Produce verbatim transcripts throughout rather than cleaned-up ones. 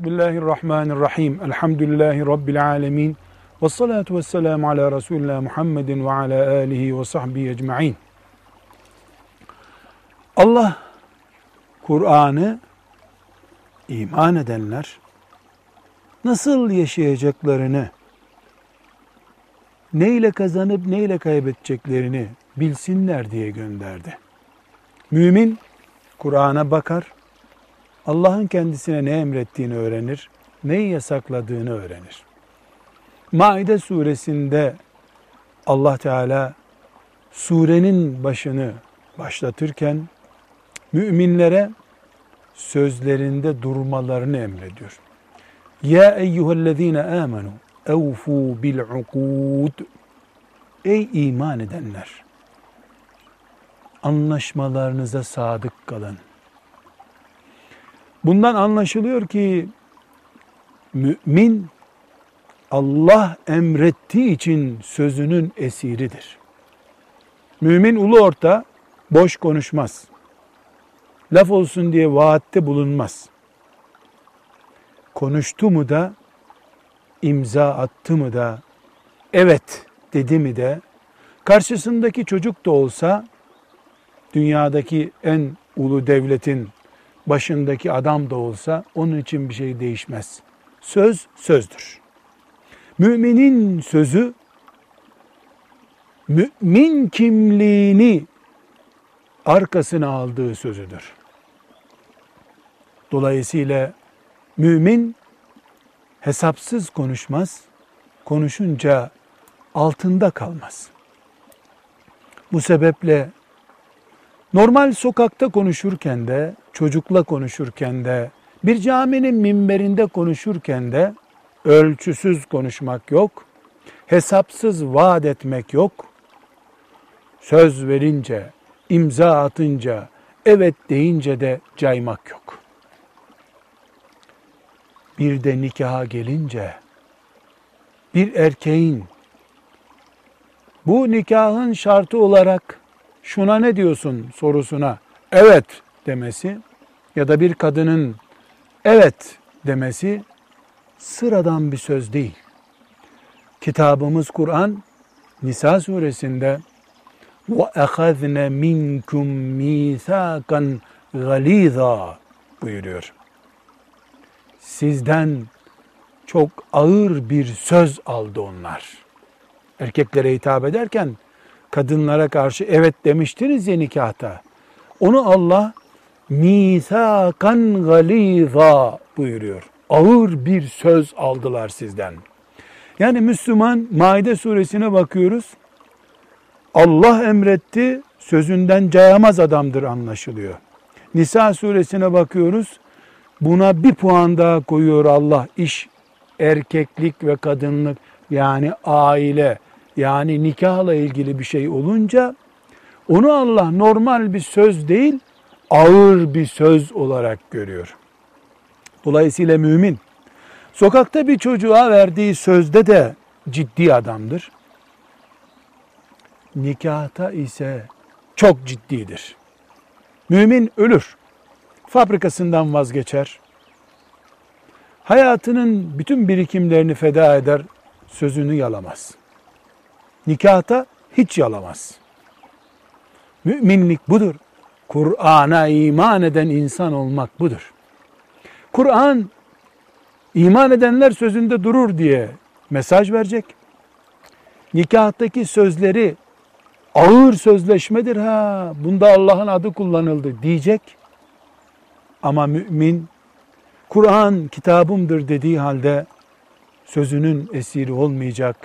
Bismillahirrahmanirrahim. Elhamdülillahi Rabbil alemin. Ve salatu ve selamu ala Resulullah Muhammedin ve ala alihi ve sahbihi ecma'in. Allah Kur'an'ı iman edenler nasıl yaşayacaklarını, neyle kazanıp neyle kaybedeceklerini bilsinler diye gönderdi. Mümin Kur'an'a bakar, Allah'ın kendisine ne emrettiğini öğrenir, neyi yasakladığını öğrenir. Maide suresinde Allah Teala surenin başını başlatırken müminlere sözlerinde durmalarını emrediyor. Ya eyyühellezine amenu evfu bil'ukud. Ey iman edenler! Anlaşmalarınıza sadık kalın. Bundan anlaşılıyor ki mümin Allah emrettiği için sözünün esiridir. Mümin ulu orta boş konuşmaz. Laf olsun diye vaatte bulunmaz. Konuştu mu da, imza attı mı da, evet dedi mi de, karşısındaki çocuk da olsa, dünyadaki en ulu devletin başındaki adam da olsa onun için bir şey değişmez. Söz sözdür. Müminin sözü, mümin kimliğini arkasına aldığı sözüdür. Dolayısıyla mümin hesapsız konuşmaz, konuşunca altında kalmaz. Bu sebeple normal sokakta konuşurken de, çocukla konuşurken de, bir caminin minberinde konuşurken de ölçüsüz konuşmak yok, hesapsız vaat etmek yok. Söz verince, imza atınca, evet deyince de caymak yok. Bir de nikaha gelince, bir erkeğin bu nikahın şartı olarak şuna ne diyorsun sorusuna evet demesi ya da bir kadının evet demesi sıradan bir söz değil. Kitabımız Kur'an Nisa suresinde وَاَخَذْنَ مِنْكُمْ مِيثَاقًا غَلِيظًا buyuruyor. Sizden çok ağır bir söz aldı onlar. Erkeklere hitap ederken kadınlara karşı evet demiştiniz ya nikahta. Onu Allah misakan galiza buyuruyor. Ağır bir söz aldılar sizden. Yani Müslüman Maide suresine bakıyoruz. Allah emretti, sözünden cayamaz adamdır anlaşılıyor. Nisa suresine bakıyoruz. Buna bir puan daha koyuyor Allah. İş erkeklik ve kadınlık, yani aile, yani nikahla ilgili bir şey olunca onu Allah normal bir söz değil, ağır bir söz olarak görüyor. Dolayısıyla mümin sokakta bir çocuğa verdiği sözde de ciddi adamdır. Nikahta ise çok ciddidir. Mümin ölür, fabrikasından vazgeçer, hayatının bütün birikimlerini feda eder, sözünü yalamaz. Nikahta hiç yalamaz. Müminlik budur. Kur'an'a iman eden insan olmak budur. Kur'an iman edenler sözünde durur diye mesaj verecek. Nikahtaki sözleri ağır sözleşmedir, ha bunda Allah'ın adı kullanıldı diyecek. Ama mümin Kur'an kitabımdır dediği halde sözünün esiri olmayacak,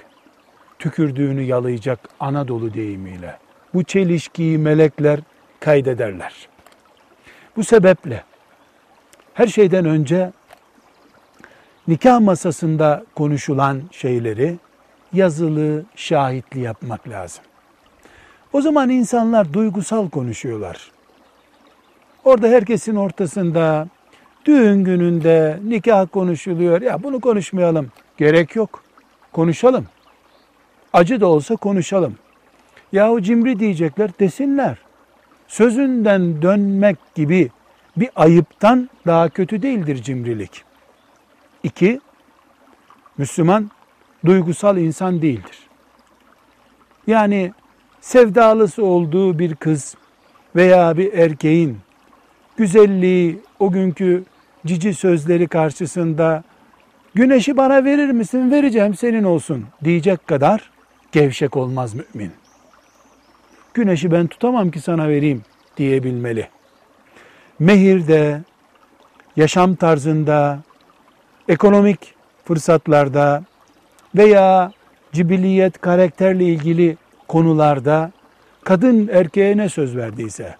tükürdüğünü yalayacak Anadolu deyimiyle. Bu çelişkiyi melekler kaydederler. Bu sebeple her şeyden önce nikah masasında konuşulan şeyleri yazılı, şahitli yapmak lazım. O zaman insanlar duygusal konuşuyorlar. Orada herkesin ortasında, düğün gününde nikah konuşuluyor. Ya bunu konuşmayalım. Gerek yok. Konuşalım. Acı da olsa konuşalım. Yahu cimri diyecekler, desinler. Sözünden dönmek gibi bir ayıptan daha kötü değildir cimrilik. İki, Müslüman duygusal insan değildir. Yani sevdalısı olduğu bir kız veya bir erkeğin güzelliği, o günkü cici sözleri karşısında güneşi bana verir misin? Vereceğim, senin olsun diyecek kadar gevşek olmaz mümin. Güneşi ben tutamam ki sana vereyim diyebilmeli. Mehirde, yaşam tarzında, ekonomik fırsatlarda veya cibiliyet, karakterle ilgili konularda kadın erkeğe ne söz verdiyse,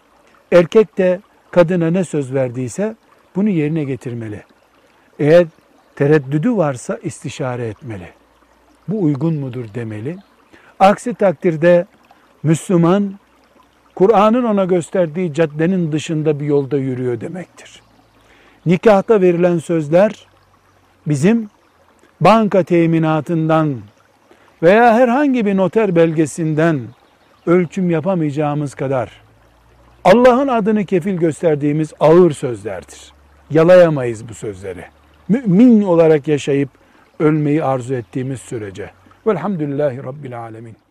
erkek de kadına ne söz verdiyse bunu yerine getirmeli. Eğer tereddüdü varsa istişare etmeli. Bu uygun mudur demeli. Aksi takdirde Müslüman, Kur'an'ın ona gösterdiği caddenin dışında bir yolda yürüyor demektir. Nikahta verilen sözler bizim banka teminatından veya herhangi bir noter belgesinden ölçüm yapamayacağımız kadar Allah'ın adını kefil gösterdiğimiz ağır sözlerdir. Yalayamayız bu sözleri. Mümin olarak yaşayıp ölmeyi arzu ettiğimiz sürece. Velhamdülillahi Rabbil Alemin.